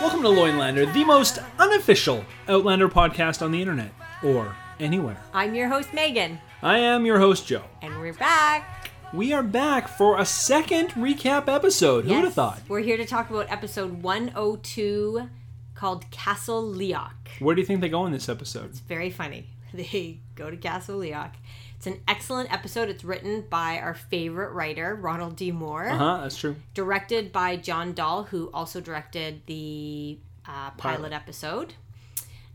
Welcome to Loinlander, the most unofficial Outlander podcast on the internet, or anywhere. I'm your host, Megan. I am your host, Joe. And we're back. We are back for a second recap episode. Yes. Who would have thought? We're here to talk about episode 102, called Castle Leoch. Where do you think they go in this episode? It's very funny. They go to Castle Leoch. It's an excellent episode. It's written by our favorite writer, Ronald D. Moore. Uh-huh, that's true. Directed by John Dahl, who also directed the pilot episode.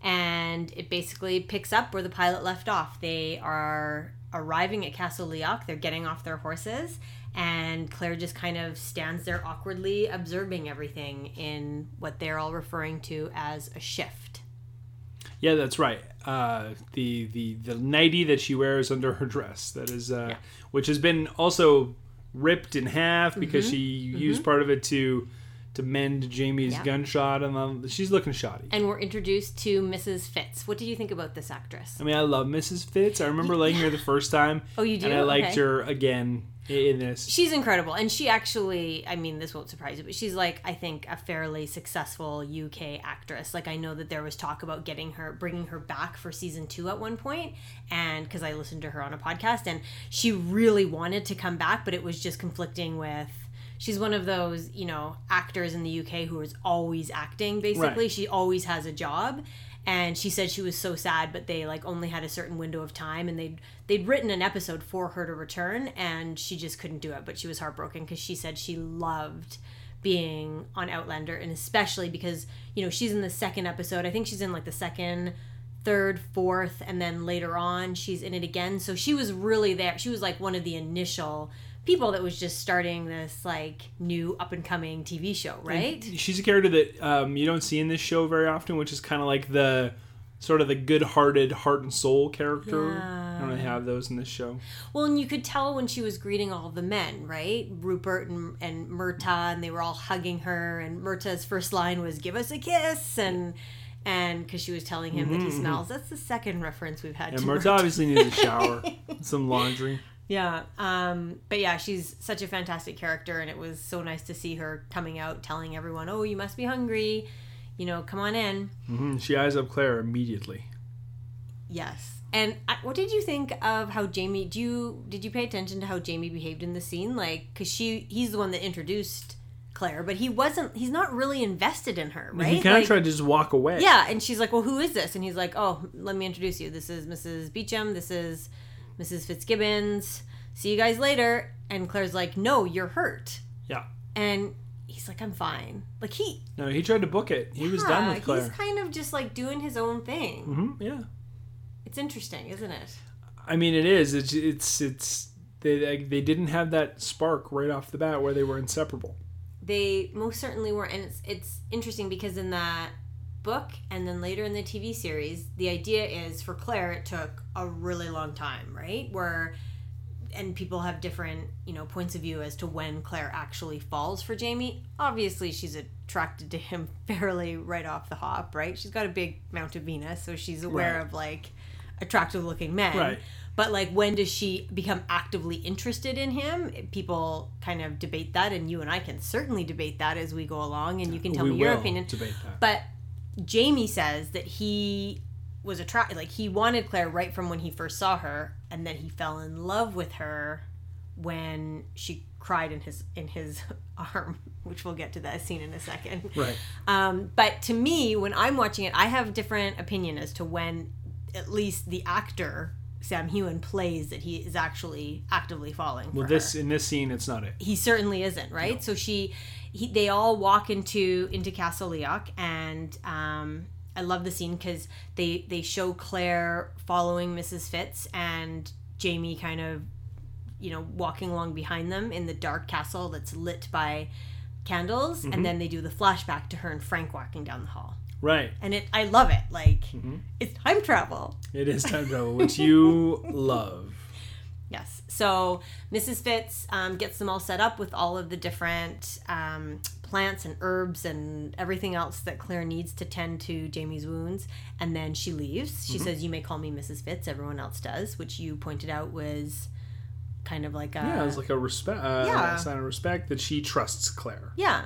And it basically picks up where the pilot left off. They are arriving at Castle Leoch. They're getting off their horses. And Claire just kind of stands there awkwardly observing everything in what they're all referring to as a shift. Yeah, that's right. The nightie that she wears under her dress, that is, which has been also ripped in half because she used part of it to mend Jamie's gunshot, and she's looking shoddy. And we're introduced to Mrs. Fitz. What do you think about this actress? I mean, I love Mrs. Fitz. I remember liking her the first time. Oh, you do? And I liked her again in this. She's incredible. And she actually, I mean, this won't surprise you, but she's like, I think, a fairly successful UK actress. Like, I know that there was talk about bringing her back for season 2 at one point, and because I listened to her on a podcast, and she really wanted to come back, but it was just conflicting with... She's one of those, actors in the UK who is always acting, basically. Right. She always has a job. And she said she was so sad, but they, only had a certain window of time. And they'd written an episode for her to return, and she just couldn't do it. But she was heartbroken because she said she loved being on Outlander. And especially because, she's in the second episode. I think she's in, the second, third, fourth, and then later on she's in it again. So she was really there. She was, one of the initial... people that was just starting this new up and coming TV show, right? And she's a character that you don't see in this show very often, which is kind of the sort of the good-hearted, heart and soul character. Yeah. I don't really have those in this show. Well, and you could tell when she was greeting all the men, right? Rupert and Myrta, and they were all hugging her. And Myrta's first line was "Give us a kiss," and because she was telling him that he smells. That's the second reference we've had. And Myrta obviously needs a shower, some laundry. Yeah, but yeah, she's such a fantastic character, and it was so nice to see her coming out, telling everyone, "Oh, you must be hungry, come on in." She eyes up Claire immediately. Yes, and what did you think of how Jamie? Did you pay attention to how Jamie behaved in the scene? Because he's the one that introduced Claire, but he's not really invested in her, right? He kind of tried to just walk away. Yeah, and she's like, "Well, who is this?" And he's like, "Oh, let me introduce you. This is Mrs. Beecham. This is." Mrs. Fitzgibbons, see you guys later. And Claire's like, no, you're hurt. Yeah. And he's like, I'm fine. No, he tried to book it. He was done with Claire. He's kind of just doing his own thing. Yeah. It's interesting, isn't it? I mean, it is. It's they didn't have that spark right off the bat where they were inseparable. They most certainly weren't. And it's interesting because in that book and then later in the TV series, the idea is for Claire it took a really long time, right? And people have different, points of view as to when Claire actually falls for Jamie. Obviously, she's attracted to him fairly right off the hop, right? She's got a big Mount of Venus, so she's aware of attractive looking men. Right. But when does she become actively interested in him? People kind of debate that, and you and I can certainly debate that as we go along, and you can tell me your opinion. Debate that. But Jamie says that he was attracted, he wanted Claire right from when he first saw her, and then he fell in love with her when she cried in his arm, which we'll get to that scene in a second. Right. But to me, when I'm watching it, I have a different opinion as to when at least the actor Sam Heughan plays that he is actually actively falling for her. In this scene, it's not it. He certainly isn't, right? No. So they all walk into Castle Leoch, and I love the scene because they show Claire following Mrs. Fitz and Jamie kind of, walking along behind them in the dark castle that's lit by candles, and then they do the flashback to her and Frank walking down the hall. Right. And I love it. It's time travel. It is time travel, which you love. Yes. So Mrs. Fitz gets them all set up with all of the different plants and herbs and everything else that Claire needs to tend to Jamie's wounds. And then she leaves. She says, you may call me Mrs. Fitz. Everyone else does, which you pointed out was kind of like a... Yeah, it was like a sign of respect that she trusts Claire. Yeah.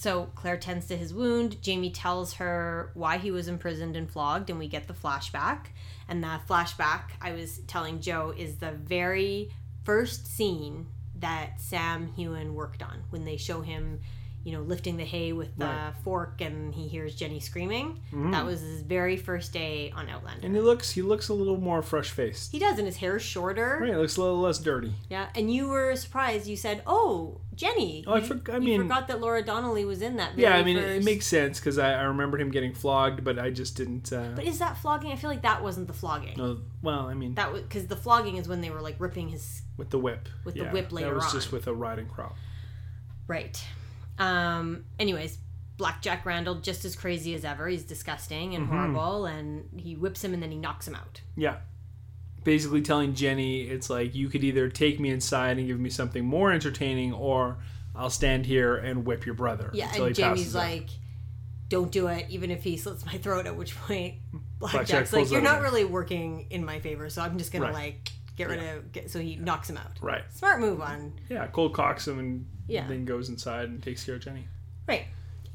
So Claire tends to his wound. Jamie tells her why he was imprisoned and flogged, and we get the flashback. And that flashback, I was telling Joe, is the very first scene that Sam Heughan worked on, when they show him, you know, lifting the hay with the fork, and he hears Jenny screaming. Mm-hmm. That was his very first day on Outlander. And he looks a little more fresh-faced. He does, and his hair's shorter. Right, it looks a little less dirty. Yeah, and you were surprised. You said, oh, Jenny. Oh, I forgot that Laura Donnelly was in that very first. It makes sense, because I remember him getting flogged, but I just didn't... But is that flogging? I feel like that wasn't the flogging. No, well, I mean... that was, because the flogging is when they were, like, ripping his... with the whip. With the whip later on. That was just with a riding crop. Right. Anyways, Black Jack Randall, just as crazy as ever. He's disgusting and horrible, and he whips him and then he knocks him out. Yeah. Basically telling Jenny, it's like, you could either take me inside and give me something more entertaining, or I'll stand here and whip your brother. Yeah, and Jamie's like, don't do it, even if he slits my throat, at which point Blackjack's like, you're not really working in my favor, so I'm just going to, like... Get rid of, so he knocks him out. Right. Smart move on. Yeah, cold cocks him and then goes inside and takes care of Jenny. Right.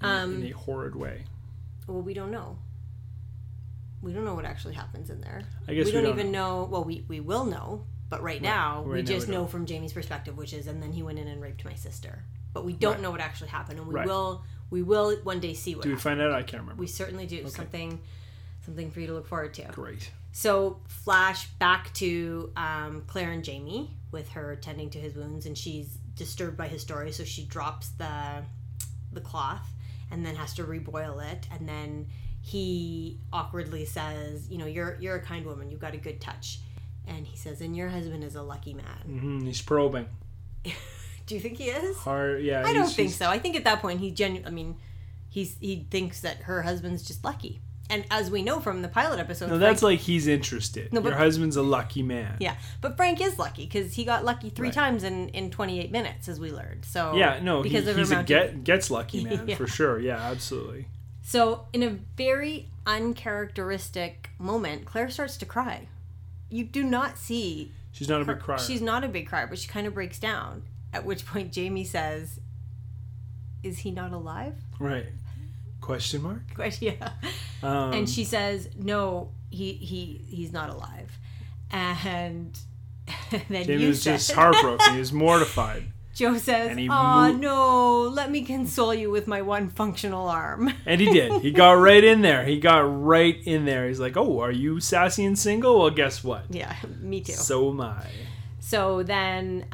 In a horrid way. Well, we don't know. We don't know what actually happens in there. I guess we don't even know. Well, we will know, but right now we just know from Jamie's perspective, which is, and then he went in and raped my sister. But we don't know what actually happened, and we will one day see what happened. Do we find out? I can't remember. We certainly do. Okay. Something for you to look forward to. Great. So flash back to Claire and Jamie with her tending to his wounds, and she's disturbed by his story, so she drops the cloth and then has to reboil it, and then he awkwardly says, you know, you're a kind woman, you've got a good touch, and he says, and your husband is a lucky man. Mm-hmm. He's probing. Do you think he is? I don't think so. I think at that point he thinks that her husband's just lucky. And as we know from the pilot episode... No, that's Frank, like he's interested. No, but, your husband's a lucky man. Yeah, but Frank is lucky because he got lucky three times in 28 minutes, as we learned. So he's a gets lucky man, for sure. Yeah, absolutely. So in a very uncharacteristic moment, Claire starts to cry. You do not see... She's not a big crier. She's not a big crier, but she kind of breaks down. At which point Jamie says, is he not alive? Right. Question mark? Yeah. And she says, no, he's not alive. And then Jamie was just heartbroken. He was mortified. Joe says, no, let me console you with my one functional arm. And he did. He got right in there. He's like, oh, are you sassy and single? Well, guess what? Yeah, me too. So am I. So then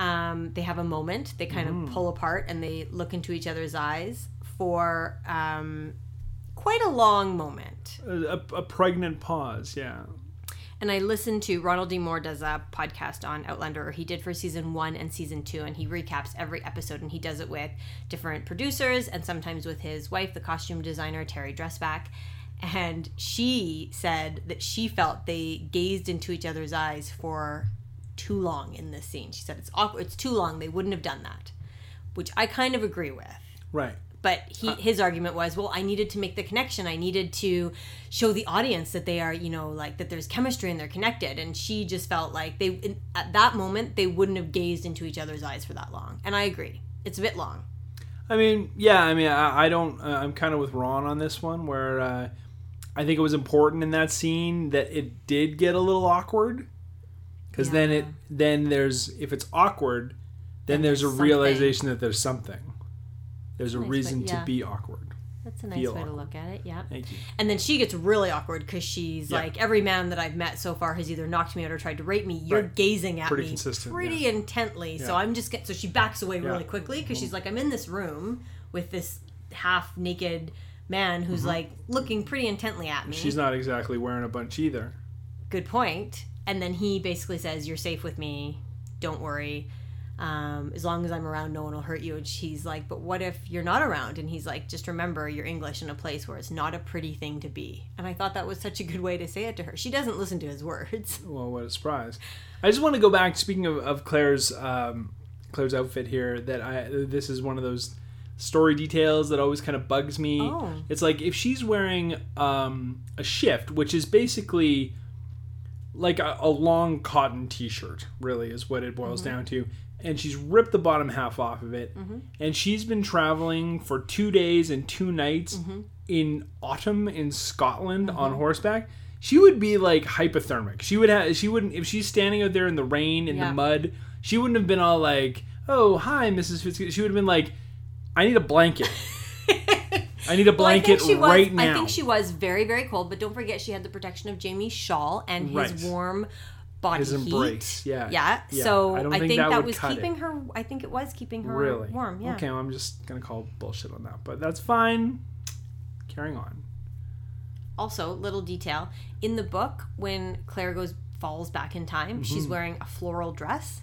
they have a moment. They kind of pull apart and they look into each other's eyes for quite a long moment. A pregnant pause, yeah. And I listened to Ronald D. Moore does a podcast on Outlander, or he did for season 1 and season 2, and he recaps every episode, and he does it with different producers and sometimes with his wife, the costume designer, Terry Dressback. And she said that she felt they gazed into each other's eyes for too long in this scene. She said it's awkward, it's too long, they wouldn't have done that, which I kind of agree with. Right. But his argument was, well, I needed to make the connection. I needed to show the audience that they are, you know, like that there's chemistry and they're connected. And she just felt like at that moment, they wouldn't have gazed into each other's eyes for that long. And I agree. It's a bit long. I mean, yeah, I don't, I'm kind of with Ron on this one, where I think it was important in that scene that it did get a little awkward. Because if it's awkward, then there's a realization that there's something. There's a reason to be awkward. That's a nice way to look at it, yeah. Thank you. And then she gets really awkward because she's like, every man that I've met so far has either knocked me out or tried to rape me. You're gazing at me pretty intently. Yeah. So I'm just so she backs away really quickly because she's like, I'm in this room with this half-naked man who's like looking pretty intently at me. She's not exactly wearing a bunch either. Good point. And then he basically says, you're safe with me. Don't worry. As long as I'm around, no one will hurt you. And she's like, but what if you're not around? And he's like, just remember, you're English in a place where it's not a pretty thing to be. And I thought that was such a good way to say it to her. She doesn't listen to his words. Well, what a surprise. I just want to go back, speaking of Claire's outfit here, that this is one of those story details that always kind of bugs me. Oh. It's like, if she's wearing a shift, which is basically like a long cotton t-shirt, really, is what it boils down to. and she's ripped the bottom half off of it, mm-hmm. and she's been traveling for 2 days and 2 nights mm-hmm. in autumn in Scotland mm-hmm. on horseback. She would be like hypothermic. She wouldn't if she's standing out there in the rain in the mud. She wouldn't have been all like, "Oh, hi, Mrs. Fitzgibbons." She would have been like, "I need a blanket." I need a blanket now. I think she was very, very cold, but don't forget she had the protection of Jamie's shawl and his warm body embrace. Heat. Yeah. So I think it was keeping her warm. Yeah. Okay, well, I'm just gonna call bullshit on that, but that's fine. Carrying on. Also, little detail in the book when Claire falls back in time, mm-hmm. she's wearing a floral dress,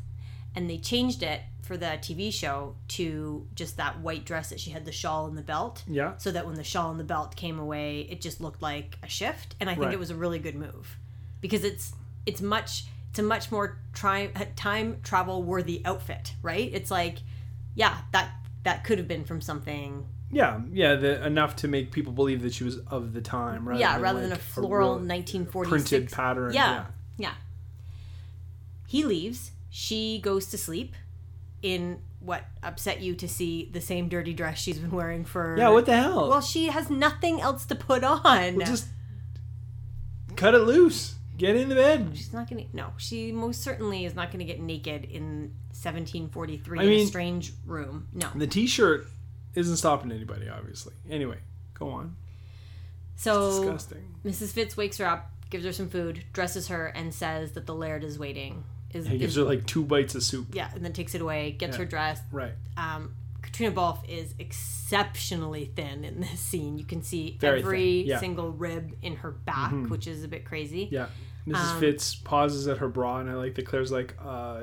and they changed it for the TV show to just that white dress that she had the shawl and the belt. Yeah. So that when the shawl and the belt came away, it just looked like a shift. And I think it was a really good move because it's a much more time travel worthy outfit, right? It's like, that could have been from something. Enough to make people believe that she was of the time, right? Rather than a floral 1946 printed pattern. Yeah. He leaves. She goes to sleep. In what upset you to see the same dirty dress she's been wearing for... Yeah, what the hell? Well, she has nothing else to put on. Well, just cut it loose. Get in the bed. She most certainly is not going to get naked in 1743 in a strange room. No. The t-shirt isn't stopping anybody, obviously. Anyway, go on. So, it's disgusting. Mrs. Fitz wakes her up, gives her some food, dresses her, and says that the Laird is waiting. He gives her like 2 bites of soup. Yeah, and then takes it away, gets her dressed. Right. Katrina Balfe is exceptionally thin in this scene. You can see every single rib in her back, mm-hmm. which is a bit crazy. Yeah. Mrs. Fitz pauses at her bra, and I like that Claire's like,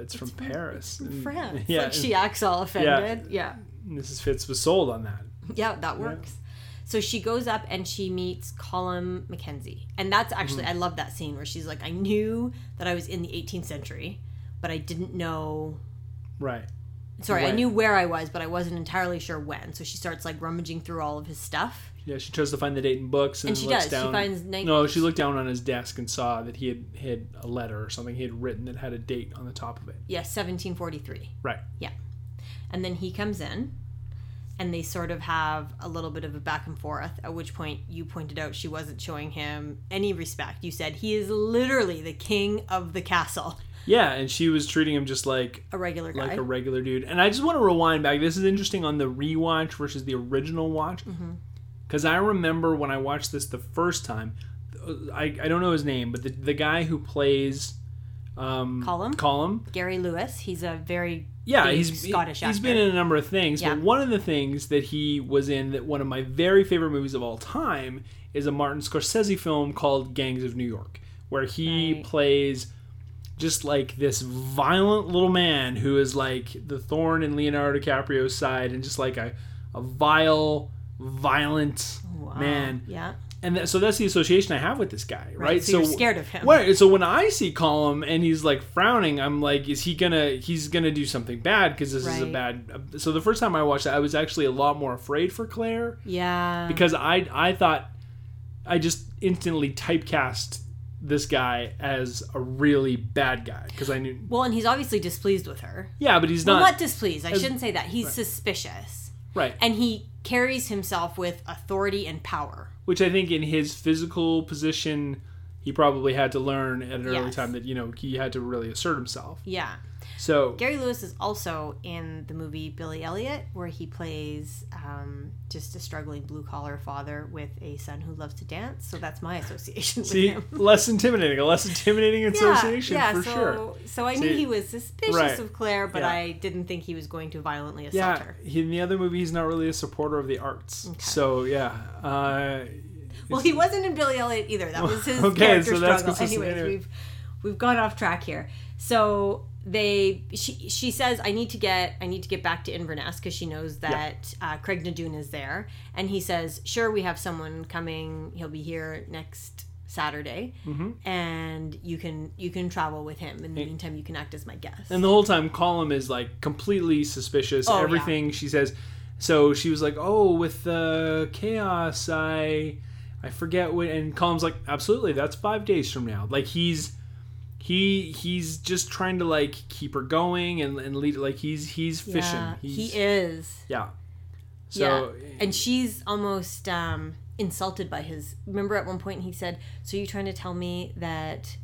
it's from Paris. It's from France. Yeah. Like she acts all offended. Yeah. Mrs. Fitz was sold on that. Yeah, that works. Yeah. So she goes up and she meets Colum McKenzie. And that's actually, I love that scene where she's like, I knew that I was in the 18th century, but I didn't know. Right. Sorry, when. I knew where I was, but I wasn't entirely sure when. So she starts like rummaging through all of his stuff. Yeah, she tries to find the date in books. And she does. Down. She finds... she looked down on his desk and saw that he had a letter or something he had written that had a date on the top of it. Yes, 1743. Right. Yeah. And then he comes in. And they sort of have a little bit of a back and forth, at which point you pointed out she wasn't showing him any respect. You said, he is literally the king of the castle. Yeah, and she was treating him just like... a regular guy. Like a regular dude. And I just want to rewind back. This is interesting on the rewatch versus the original watch. Because I remember when I watched this the first time, I don't know his name, but the guy who plays... Colum. Gary Lewis. He's a very... Yeah, he's Scottish actor. He's been in a number of things, but one of the things that he was in that one of my very favorite movies of all time is a Martin Scorsese film called Gangs of New York, where he plays just like this violent little man who is like the thorn in Leonardo DiCaprio's side and just like a vile, violent man. Yeah. And so that's the association I have with this guy, right? So you're scared of him. Right. So when I see Colum and he's like frowning, I'm like, is he's gonna do something bad because this is a bad... So the first time I watched that, I was actually a lot more afraid for Claire. Yeah. Because I thought, I just instantly typecast this guy as a really bad guy because I knew... Well, and he's obviously displeased with her. Yeah, but he's not displeased. I shouldn't say that. He's suspicious. Right. And he carries himself with authority and power. Which I think in his physical position, he probably had to learn at an early time that, he had to really assert himself. Yeah. So Gary Lewis is also in the movie Billy Elliot, where he plays just a struggling blue-collar father with a son who loves to dance. So that's my association with him. A less intimidating association for sure. So I knew he was suspicious of Claire, but I didn't think he was going to violently assault her. Yeah, in the other movie, he's not really a supporter of the arts. Okay. So, yeah. Well, he wasn't in Billy Elliot either. That was his character struggle. Anyways, we've gone off track here. So... She says, I need to get back to Inverness because she knows that Craig Nadune is there. And he says, sure, we have someone coming. He'll be here next Saturday. Mm-hmm. And you can travel with him. In the meantime, you can act as my guest. And the whole time, Colum is like completely suspicious. Oh, everything she says. So she was like, oh, with the chaos, I forget. And Colum's like, absolutely, that's 5 days from now. Like he's... He's just trying to like keep her going and lead, like he's fishing. Yeah, he is. Yeah. So yeah. And she's almost insulted by his. Remember at one point he said, "So you trying to tell me that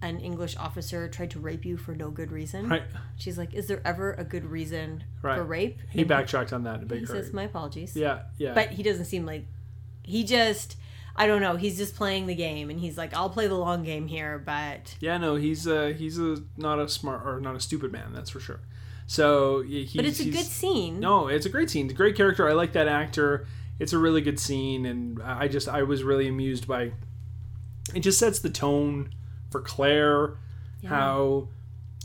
an English officer tried to rape you for no good reason?" Right. She's like, "Is there ever a good reason for rape?" He and backtracked on that in a big hurry. He says, "My apologies." Yeah, yeah. But he doesn't seem like he just. I don't know. He's just playing the game, and he's like, "I'll play the long game here." But yeah, no, he's not a smart or not a stupid man. That's for sure. So, but it's a good scene. No, it's a great scene. It's a great character. I like that actor. It's a really good scene, and I was really amused by. It just sets the tone for Claire. Yeah. How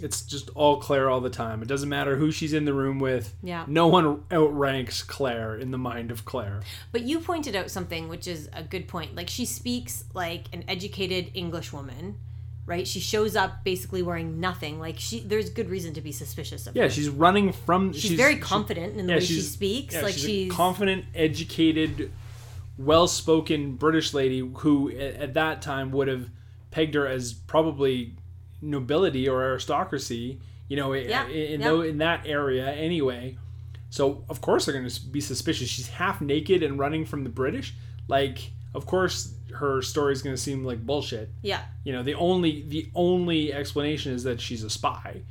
it's just all Claire all the time. It doesn't matter who she's in the room with. Yeah. No one outranks Claire in the mind of Claire. But you pointed out something, which is a good point. Like, she speaks like an educated English woman, right? She shows up basically wearing nothing. Like, there's good reason to be suspicious of her. Yeah, she's running from... She's very confident in the way she speaks. Yeah, like she's a confident, educated, well-spoken British lady who, at that time, would have pegged her as probably... nobility or aristocracy, you know, in that area anyway. So of course they're going to be suspicious. She's half naked and running from the British. Like, of course her story's going to seem like bullshit. Yeah. You know, the only explanation is that she's a spy.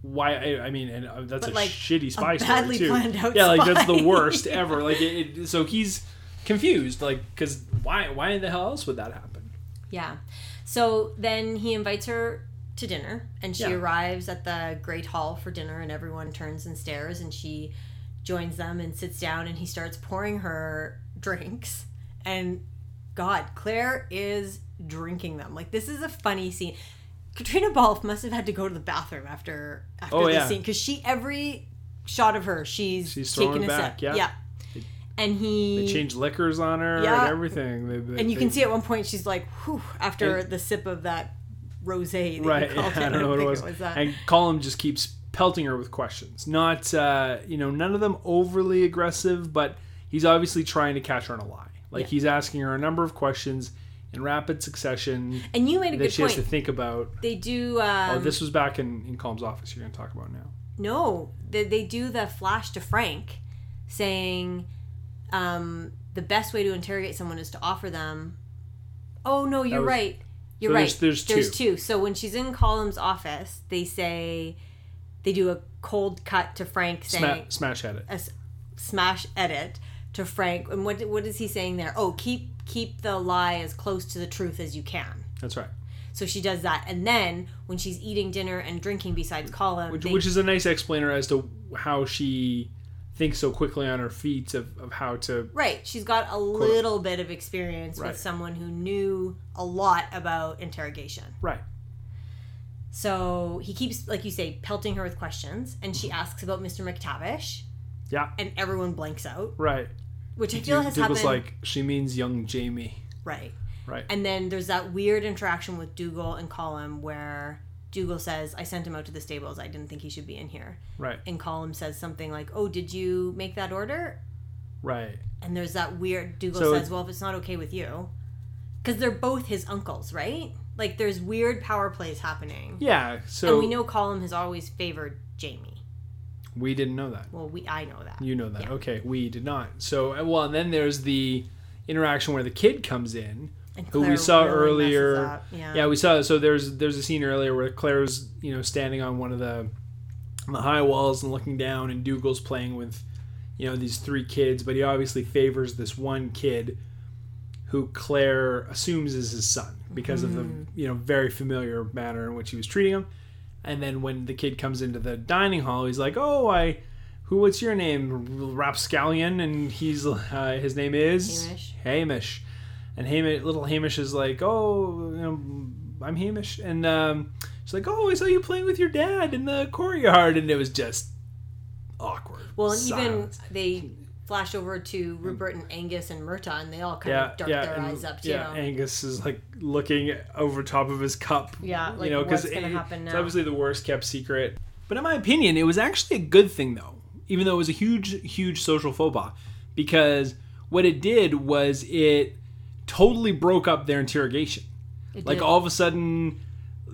Why? I mean, and that's but a like, shitty spy story too. Yeah, like that's the worst ever. Like, so he's confused. Like, because why in the hell else would that happen? Yeah. So then he invites her to dinner, and she arrives at the Great Hall for dinner, and everyone turns and stares, and she joins them and sits down, and he starts pouring her drinks, and God, Claire is drinking them. Like, this is a funny scene. Katrina Balfe must have had to go to the bathroom after this scene, because every shot of her, she's taking a sip. Yeah. And they changed liquors on her and everything. And you can see at one point she's like, whew, after the sip of that rosé. Right. Yeah, I don't know what it was. And Colum just keeps pelting her with questions. Not, none of them overly aggressive, but he's obviously trying to catch her in a lie. Like, he's asking her a number of questions in rapid succession. And you made a good point. That she has to think about. They do... this was back in Colum's office you're going to talk about now. No. They do the flash to Frank saying, the best way to interrogate someone is to offer them... Oh, no, you're right. You're right. There's two. So when she's in Colum's office, they do a cold cut to Frank saying... Smash edit. A smash edit to Frank. And what is he saying there? Oh, keep the lie as close to the truth as you can. That's right. So she does that. And then when she's eating dinner and drinking besides Colum... Which is a nice explainer as to how she thinks so quickly on her feet of how to... Right. She's got a little bit of experience with someone who knew a lot about interrogation. Right. So he keeps, like you say, pelting her with questions, and she asks about Mr. McTavish. Yeah. And everyone blanks out. Right. Which I feel has happened... Dougal's like, she means young Jamie. Right. Right. And then there's that weird interaction with Dougal and Colum where... Dougal says, I sent him out to the stables. I didn't think he should be in here. Right. And Colum says something like, oh, did you make that order? Right. And there's that weird, Dougal says, well, if it's not okay with you. Because they're both his uncles, right? Like, there's weird power plays happening. Yeah, so... And we know Colum has always favored Jamie. We didn't know that. Well, I know that. You know that. Yeah. Okay, we did not. So, well, and then there's the interaction where the kid comes in. Who we saw really earlier. Yeah, we saw. So there's a scene earlier where Claire's, standing on one of the high walls and looking down, and Dougal's playing with, these three kids, but he obviously favors this one kid who Claire assumes is his son because of the, very familiar manner in which he was treating him. And then when the kid comes into the dining hall, he's like, what's your name? Rapscallion. And he's, his name is? Hamish. And little Hamish is like, I'm Hamish. And she's like, I saw you playing with your dad in the courtyard. And it was just awkward. Well, and even they flash over to Rupert and Angus and Myrta, and they all kind of dart their eyes up, too. Angus is like looking over top of his cup. Yeah, like what's going to happen now? It's obviously the worst kept secret. But in my opinion, it was actually a good thing, though. Even though it was a huge, huge social faux pas. Because what it did was it... totally broke up their interrogation. All of a sudden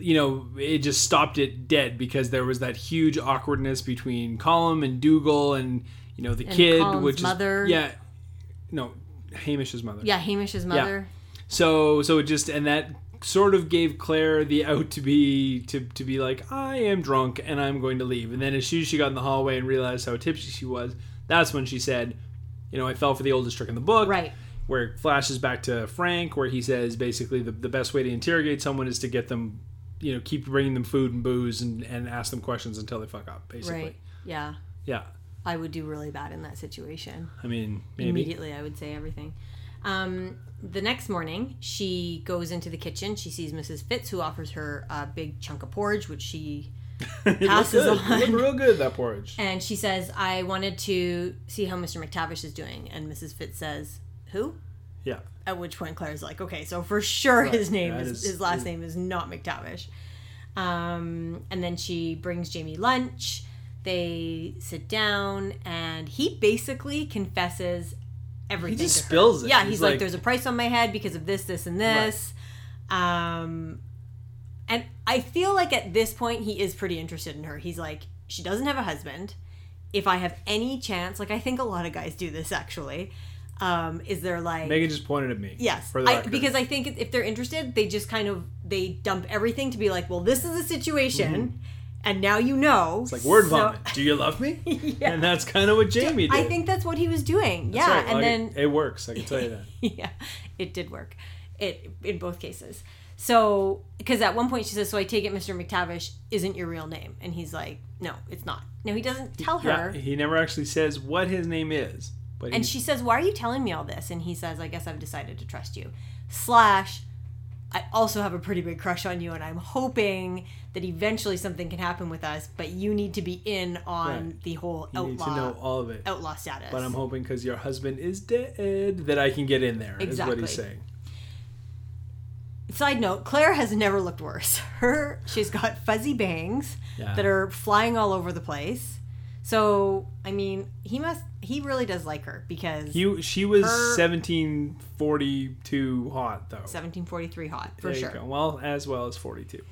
you know, it just stopped it dead because there was that huge awkwardness between Colum and Dougal and, you know, the kid, which mother. Is... Yeah. No, Hamish's mother. Yeah, Hamish's mother. Yeah. So it just... And that sort of gave Claire the out to be like, I am drunk and I'm going to leave. And then as soon as she got in the hallway and realized how tipsy she was, that's when she said, you know, I fell for the oldest trick in the book. Right. Where it flashes back to Frank, where he says basically the best way to interrogate someone is to get them... You know, keep bringing them food and booze and ask them questions until they fuck up, basically. Right. Yeah. Yeah. I would do really bad in that situation. I mean, maybe. Immediately, I would say everything. The next morning, she goes into the kitchen. She sees Mrs. Fitz, who offers her a big chunk of porridge, which she passes on. It looked real good, that porridge. And she says, I wanted to see how Mr. McTavish is doing. And Mrs. Fitz says, who? Yeah. At which point Claire's like, okay, so for sure his name is his last name is not McTavish. And then she brings Jamie lunch. They sit down, and he basically confesses everything. He just spills it. Yeah, he's like, there's a price on my head because of this, this, and this. Right. And I feel like at this point he is pretty interested in her. He's like, she doesn't have a husband. If I have any chance, like I think a lot of guys do this actually. Is there like... Megan just pointed at me. Yes. Because I think if they're interested, they just kind of, they dump everything to be like, well, this is the situation, mm-hmm. and now you know. It's like word vomit. Do you love me? Yeah. And that's kind of what Jamie did. I think that's what he was doing. That's right. And then... It works, I can tell you that. Yeah, it did work. It in both cases. So, because at one point she says, so I take it Mr. McTavish isn't your real name. And he's like, no, it's not. No, he doesn't tell her. Yeah, he never actually says what his name is. And she says, why are you telling me all this? And he says, I guess I've decided to trust you. / I also have a pretty big crush on you, and I'm hoping that eventually something can happen with us, but you need to be in on the whole outlaw. You need to know all of it. Outlaw status. But I'm hoping because your husband is dead that I can get in there, exactly. Is what he's saying. Side note, Claire has never looked worse. She's got fuzzy bangs that are flying all over the place. So, I mean, he really does like her because... She was 1742 hot, though. 1743 hot, for sure. There you go. Well as 42.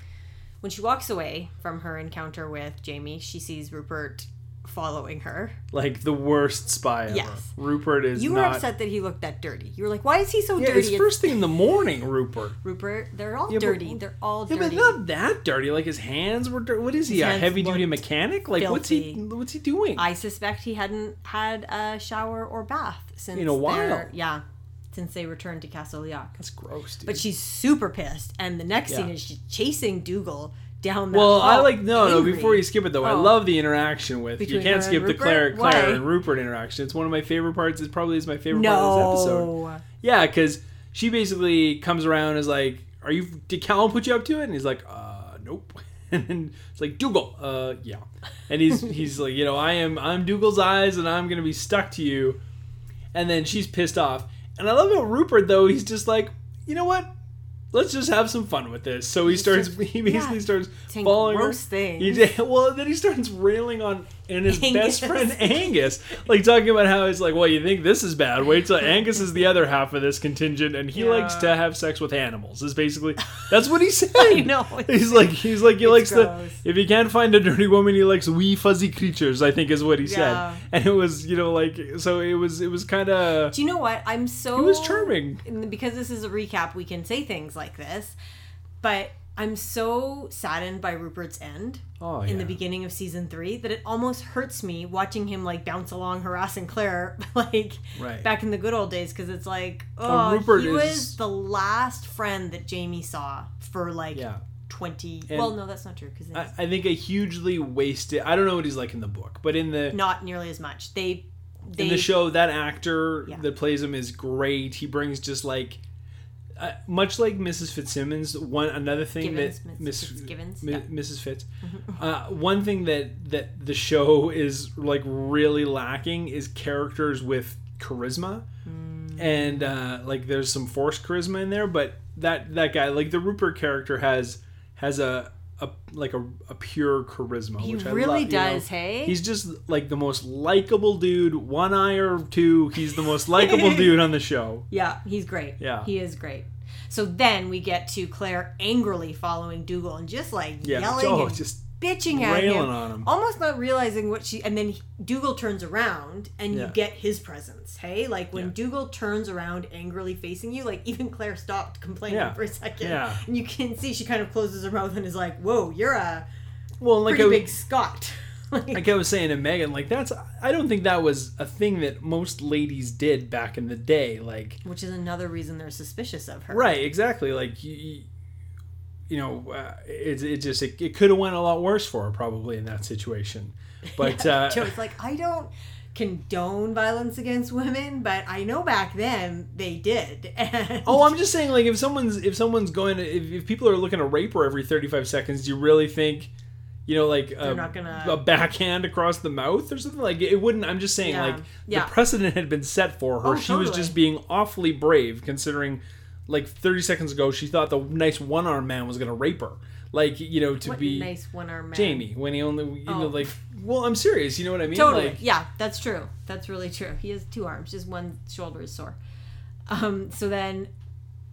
When she walks away from her encounter with Jamie, she sees Rupert following her. Like the worst spy ever. Yes. Rupert is not... You were upset that he looked that dirty. You were like, why is he so dirty? It's first thing in the morning, Rupert. Rupert, they're all dirty. They're all dirty. Yeah, but not that dirty. Like his hands were dirty. What is he, a heavy-duty mechanic? Like, what's he doing? I suspect he hadn't had a shower or bath since... In a while. Yeah, since they returned to Castle Leoch. That's gross, dude. But she's super pissed. And the next scene is she's chasing Dougal... down that well, I like no. Before you skip it though, I love the interaction with between you can't skip the Claire and Rupert interaction. It's one of my favorite parts. It probably is my favorite part of this episode. Yeah, because she basically comes around and is like, "Are you? Did Callum put you up to it?" And he's like, nope." And then it's like Dougal, yeah. And he's like, you know, I'm Dougal's eyes, and I'm gonna be stuck to you. And then she's pissed off, and I love how Rupert though. He's just like, you know what? Let's just have some fun with this. So he basically starts following her. Then he starts railing on his best friend Angus. Like talking about how it's like, well, you think this is bad. Wait till Angus is the other half of this contingent and he likes to have sex with animals. That's what he said. I know. He's like he likes gross. If he can't find a dirty woman, he likes wee fuzzy creatures, I think is what he said. And it was, you know, like so it was kinda... Do you know what? It was charming. Because this is a recap, we can say things like this, but I'm so saddened by Rupert's end in the beginning of season 3 that it almost hurts me watching him like bounce along harassing Claire back in the good old days, because it's like Rupert was the last friend that Jamie saw for 20 and well no that's not true because I think a hugely wasted... I don't know what he's like in the book, but in the... not nearly as much. In the show, that actor that plays him is great. He brings just like... much like Mrs. Fitzgibbons, Mrs. Fitz, one thing that the show is like really lacking is characters with charisma, and like there's some forced charisma in there, but that guy, like the Rupert character, has a pure charisma. He which really I love, does. You know, hey, he's just like the most likable dude. One eye or two, he's the most likable dude on the show. Yeah, he's great. Yeah, he is great. So then we get to Claire angrily following Dougal and just like yelling and just bitching at him, on him, almost not realizing what she... And then Dougal turns around and you get his presence, hey? Like when Dougal turns around angrily facing you, like even Claire stopped complaining for a second. Yeah. And you can see she kind of closes her mouth and is like, whoa, you're a big Scot. Like I was saying to Megan, like I don't think that was a thing that most ladies did back in the day. Like, which is another reason they're suspicious of her. Right, exactly. Like, it could have went a lot worse for her probably in that situation. But Joe's like, I don't condone violence against women, but I know back then they did. And... Oh, I'm just saying, like, if people are looking to rape her every 35 seconds, do you really think? You know, like a backhand across the mouth or something? Like, it wouldn't... I'm just saying, the precedent had been set for her. She was just being awfully brave, considering, like, 30 seconds ago, she thought the nice one-armed man was going to rape her. Like, you know, to what be... nice one-armed man? Jamie, when he only... Well, I'm serious, you know what I mean? Totally, that's true. That's really true. He has two arms. Just one shoulder is sore. So then,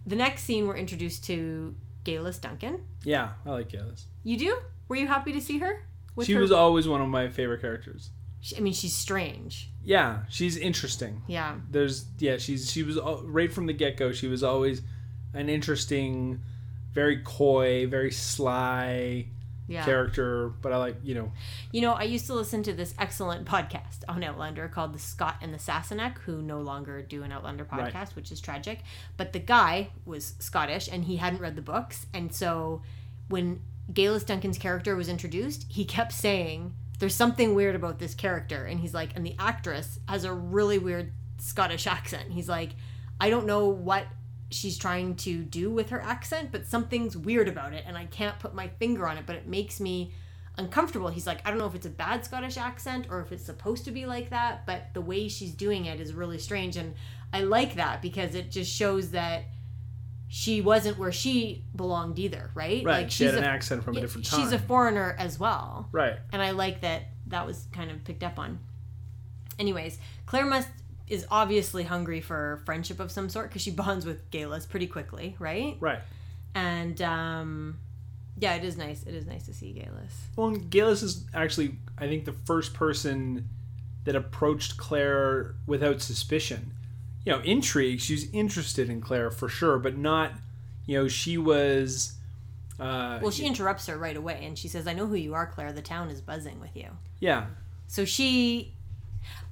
the next scene, we're introduced to Geillis Duncan. Yeah, I like Geillis. You do? Were you happy to see her? She was always one of my favorite characters. She's strange. Yeah, she's interesting. Yeah. She was right from the get-go. She was always an interesting, very coy, very sly character. But I like, I used to listen to this excellent podcast on Outlander called The Scot and the Sassenach, who no longer do an Outlander podcast, which is tragic. But the guy was Scottish and he hadn't read the books. And so when Geillis Duncan's character was introduced, he kept saying, there's something weird about this character. And he's like, and the actress has a really weird Scottish accent. He's like, I don't know what she's trying to do with her accent, but something's weird about it. And I can't put my finger on it, but it makes me uncomfortable. He's like, I don't know if it's a bad Scottish accent or if it's supposed to be like that, but the way she's doing it is really strange. And I like that because it just shows that she wasn't where she belonged either, right? Right, like she had an accent from a different time. She's a foreigner as well. Right. And I like that was kind of picked up on. Anyways, Claire is obviously hungry for friendship of some sort because she bonds with Geillis pretty quickly, right? Right. And, it is nice. It is nice to see Geillis. Well, Geillis is actually, I think, the first person that approached Claire without suspicion. Intrigue. She's interested in Claire for sure, but not, she was... she interrupts her right away, and she says, I know who you are, Claire. The town is buzzing with you. Yeah. So she...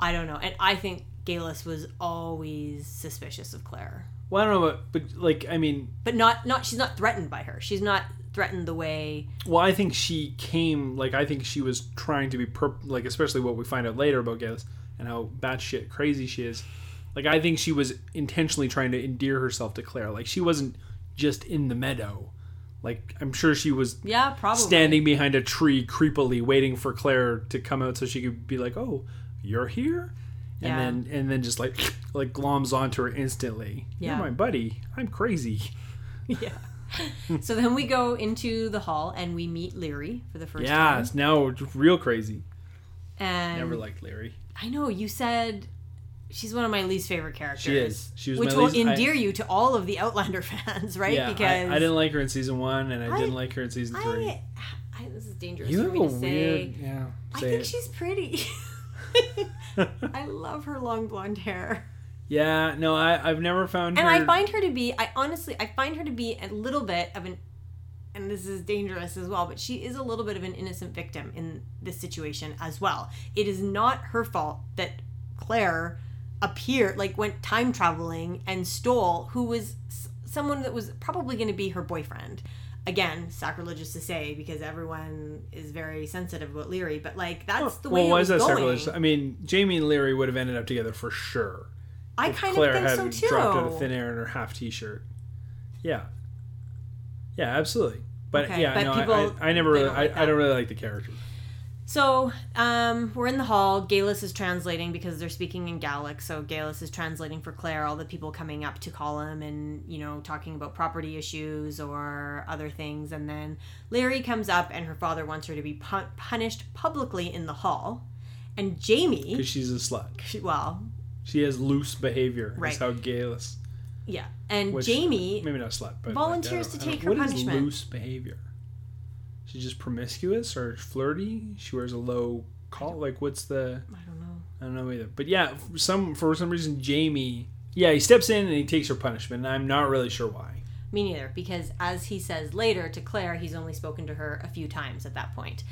I don't know. And I think Geillis was always suspicious of Claire. Well, I don't know, But she's not threatened by her. She's not threatened the way... Well, I think she came... Like, I think she was trying to be... especially what we find out later about Geillis and how batshit crazy she is. Like, I think she was intentionally trying to endear herself to Claire. Like, she wasn't just in the meadow. Like, I'm sure she was standing behind a tree creepily waiting for Claire to come out so she could be like, oh, you're here? Yeah. And then just like gloms onto her instantly. Yeah. You're my buddy. I'm crazy. Yeah. So then we go into the hall and we meet Laoghaire for the first time. Yeah, it's now real crazy. And never liked Laoghaire. I know. You said... She's one of my least favorite characters. She is. Which will endear you to all of the Outlander fans, right? Yeah, because I didn't like her in season 1, and I didn't like her in season 3. This is dangerous for me to say. Yeah, I think she's pretty. I love her long blonde hair. Yeah, no, I've never found her... And I find her to be... I find her to be a little bit of an... And this is dangerous as well, but she is a little bit of an innocent victim in this situation as well. It is not her fault that Claire... went time traveling and stole who was someone that was probably going to be her boyfriend. Again, sacrilegious to say because everyone is very sensitive about Laoghaire, but that's the way it was going. Sacrilegious? I mean, Jamie and Laoghaire would have ended up together for sure. I kind of think so too. Dropped out of thin air in her half t-shirt. Yeah. Yeah, absolutely. But I don't really like the character. So, we're in the hall. Geillis is translating because they're speaking in Gaelic. So Geillis is translating for Claire, all the people coming up to Colum and, talking about property issues or other things. And then Laoghaire comes up and her father wants her to be punished publicly in the hall. And Jamie... Because she's a slut. She is loose behavior. Right. That's how Geillis... Yeah, and which, Jamie maybe not slut, but volunteers to take her punishment. What is loose behavior? She's just promiscuous or flirty? She wears a low collar. Like, what's the? I don't know. I don't know either. But yeah, for some reason Jamie. Yeah, he steps in and he takes her punishment, and I'm not really sure why. Me neither, because as he says later to Claire, he's only spoken to her a few times at that point.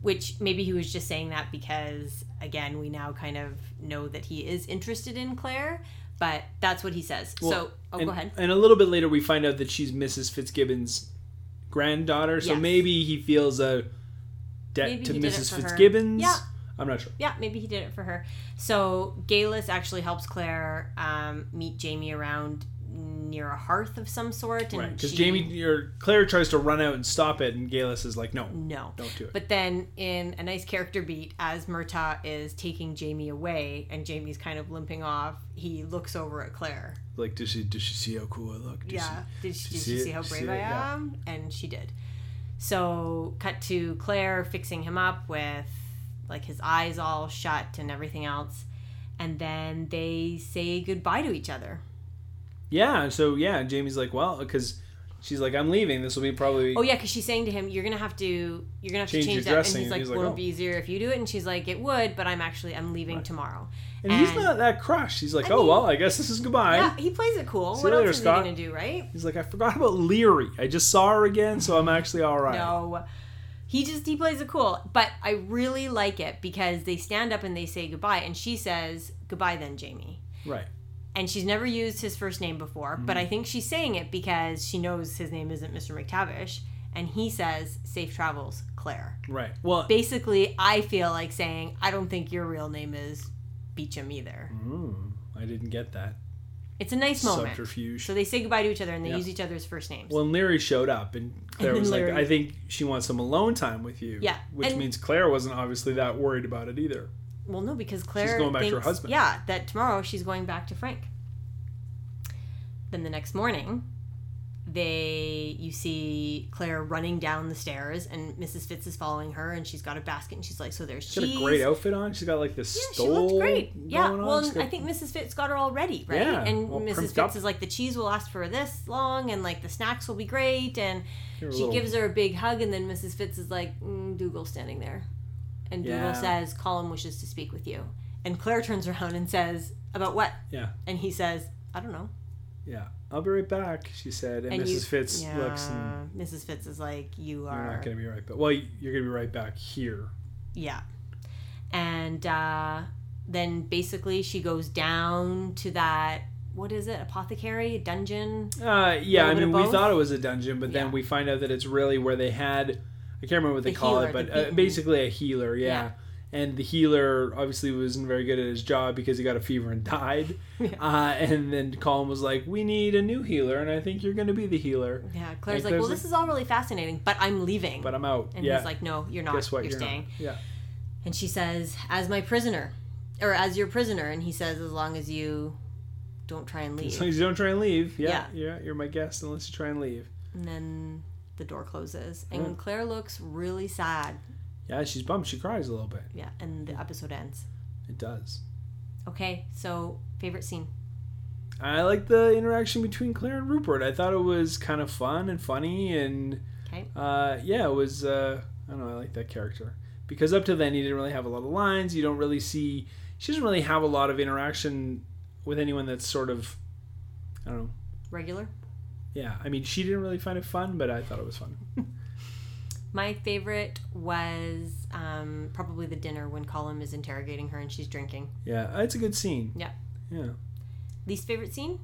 Which maybe he was just saying that because, again, we now kind of know that he is interested in Claire, but that's what he says. Well, go ahead. And a little bit later we find out that she's Mrs. Fitzgibbons' granddaughter, so yes. Maybe he feels a debt to Mrs. Fitzgibbons. Yeah. I'm not sure. Yeah, maybe he did it for her. So Geillis actually helps Claire meet Jamie around near a hearth of some sort. And right, because Claire tries to run out and stop it, and Geillis is like, no, don't do it. But then in a nice character beat, as Murtaugh is taking Jamie away and Jamie's kind of limping off, he looks over at Claire. Like, did she see how cool I look? Did she see how brave I am? Yeah. And she did. So cut to Claire fixing him up with like his eyes all shut and everything else. And then they say goodbye to each other. Yeah, so yeah, Jamie's like, well, because she's like, I'm leaving. This will be probably. Oh yeah, because she's saying to him, you're gonna have to change that. Dressing. And he's like, well, it'll be easier if you do it. And she's like, it would, but I'm leaving tomorrow. And he's not that crushed. He's like, I guess this is goodbye. Yeah, he plays it cool. See what else is he gonna do, right? He's like, I forgot about Leary. I just saw her again, so I'm actually all right. No, he plays it cool, but I really like it because they stand up and they say goodbye, and she says goodbye then, Jamie. Right. And she's never used his first name before, but I think she's saying it because she knows his name isn't Mr. McTavish, and he says, safe travels, Claire. Right. Well, basically, I feel like saying, I don't think your real name is Beecham either. Mm, I didn't get that. It's a nice moment. Subterfuge. So they say goodbye to each other, and they use each other's first names. Well, and Leary showed up, and Claire was like, I think she wants some alone time with you. Yeah. Which means Claire wasn't obviously that worried about it either. Well, no, because Claire she's going back to her husband. Yeah, that tomorrow she's going back to Frank. Then the next morning, you see Claire running down the stairs, and Mrs. Fitz is following her, and she's got a basket, and she's like, so there's cheese. She's got a great outfit on. She's got like this stole. Yeah, she looked great. Yeah, well, I think Mrs. Fitz got her all ready, right? Yeah, and Mrs. Fitz is like, the cheese will last for this long, and like the snacks will be great, and she gives her a big hug, and then Mrs. Fitz is like, Dougal's standing there. And Dougal says, Colum wishes to speak with you. And Claire turns around and says, about what? Yeah. And he says, I don't know. Yeah. I'll be right back, she said. And Mrs. Fitz looks and... Mrs. Fitz is like, You're not going to be right back. Well, you're going to be right back here. Yeah. And then basically she goes down to that, what is it, apothecary? A dungeon? Yeah, I mean, we thought it was a dungeon, but then we find out that it's really where they had... I can't remember what they call it, but basically a healer, yeah. And the healer obviously wasn't very good at his job because he got a fever and died. Yeah. And then Colum was like, we need a new healer, and I think you're going to be the healer. Yeah, Claire's like, well, this is all really fascinating, but I'm leaving. But I'm out. And he's like, no, you're not. Guess what? You're staying. Not. Yeah. And she says, as your prisoner. And he says, as long as you don't try and leave. As long as you don't try and leave. Yeah, you're my guest unless you try and leave. And then... the door closes and Claire looks really sad. Yeah, she's bummed. She cries a little bit. Yeah, and the episode ends. It does. Okay, so favorite scene. I like the interaction between Claire and Rupert. I thought it was kind of fun and funny and it was I don't know, I like that character. Because up to then he didn't really have a lot of lines. She doesn't really have a lot of interaction with anyone that's sort of, I don't know, regular. Yeah, I mean, she didn't really find it fun, but I thought it was fun. My favorite was probably the dinner when Colum is interrogating her and she's drinking. Yeah, it's a good scene. Yeah. Yeah. Least favorite scene?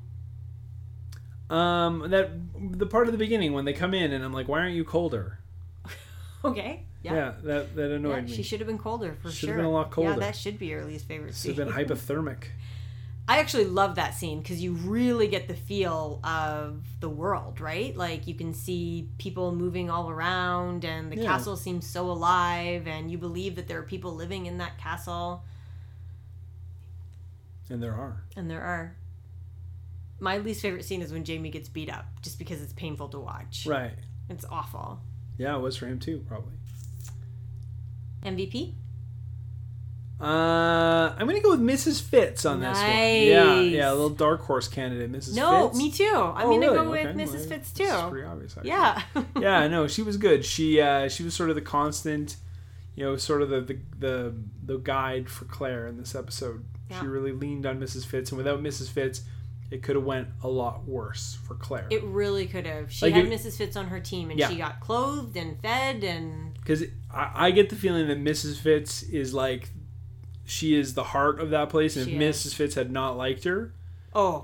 The part of the beginning when they come in and I'm like, why aren't you colder? Okay. Yeah. Yeah, that annoyed me. She should have been colder for sure. Should have been a lot colder. Yeah, that should be your least favorite scene. Should have been hypothermic. I actually love that scene because you really get the feel of the world, right? Like, you can see people moving all around and the castle seems so alive and you believe that there are people living in that castle. And there are. My least favorite scene is when Jamie gets beat up just because it's painful to watch. Right. It's awful. Yeah, it was for him too, probably. MVP? I'm gonna go with Mrs. Fitz on this one. Yeah, a little dark horse candidate, Mrs. Fitz. No, me too. I'm gonna go with Mrs. Fitz too. It's pretty obvious, actually. Yeah. Yeah, no, she was good. She was sort of the constant, sort of the guide for Claire in this episode. Yeah. She really leaned on Mrs. Fitz, and without Mrs. Fitz, it could have went a lot worse for Claire. It really could have. She had Mrs. Fitz on her team, and she got clothed and fed and. Because I get the feeling that Mrs. Fitz is like. She is the heart of that place, and if Mrs. Fitz had not liked her,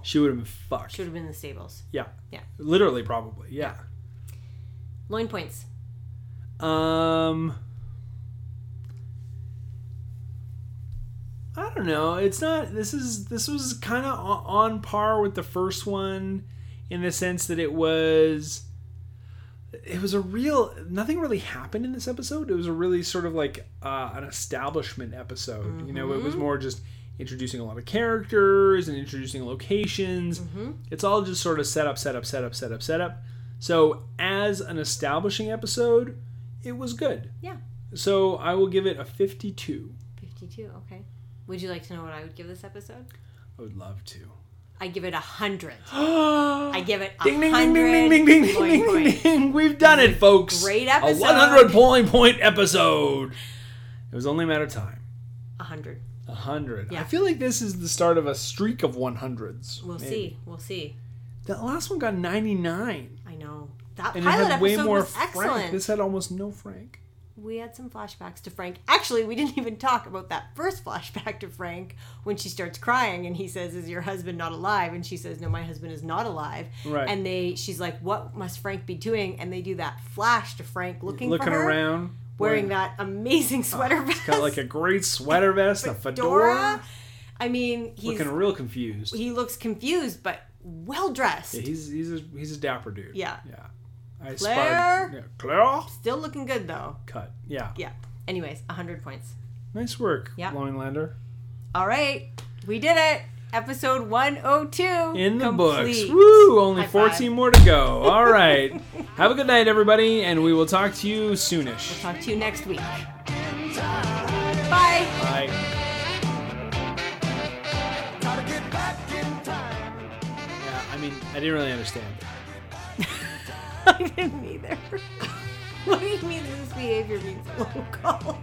she would have been fucked. She would have been in the stables. Yeah. Yeah. Literally, probably. Yeah. Loin points. I don't know. It's not. This was kind of on par with the first one, in the sense that it was a real, nothing really happened in this episode. It was a really sort of like an establishment episode. Mm-hmm. It was more just introducing a lot of characters and introducing locations. Mm-hmm. It's all just sort of set up. So as an establishing episode, it was good. Yeah. So I will give it a 52. 52, okay. Would you like to know what I would give this episode? I would love to. I give it 100. I give it 100. We've done it, folks. Great episode. A 100 point episode. It was only a matter of time. 100. 100. Yeah. I feel like this is the start of a streak of 100s. We'll see. That last one got 99. I know. That and pilot episode was excellent. Frank. This had almost no Frank. We had some flashbacks to Frank. Actually, we didn't even talk about that first flashback to Frank when she starts crying and he says, "Is your husband not alive?" And she says, "No, my husband is not alive." Right. And she's like, "What must Frank be doing?" And they do that flash to Frank looking for her, around, wearing that amazing sweater vest. He's got like a great sweater vest, a fedora. I mean, he's looking real confused. He looks confused, but well dressed. Yeah, he's a dapper dude. Yeah. Claire? Still looking good, though. Cut. Yeah. Yeah. Anyways, 100 points. Nice work, Loinlander. All right. We did it. Episode 102. In the complete books. Woo! Only high 14 five. More to go. All right. Have a good night, everybody, and we will talk to you soonish. We'll talk to you next week. Bye. Bye. Yeah, I didn't really understand. I didn't either. What do you mean this behavior means low collar?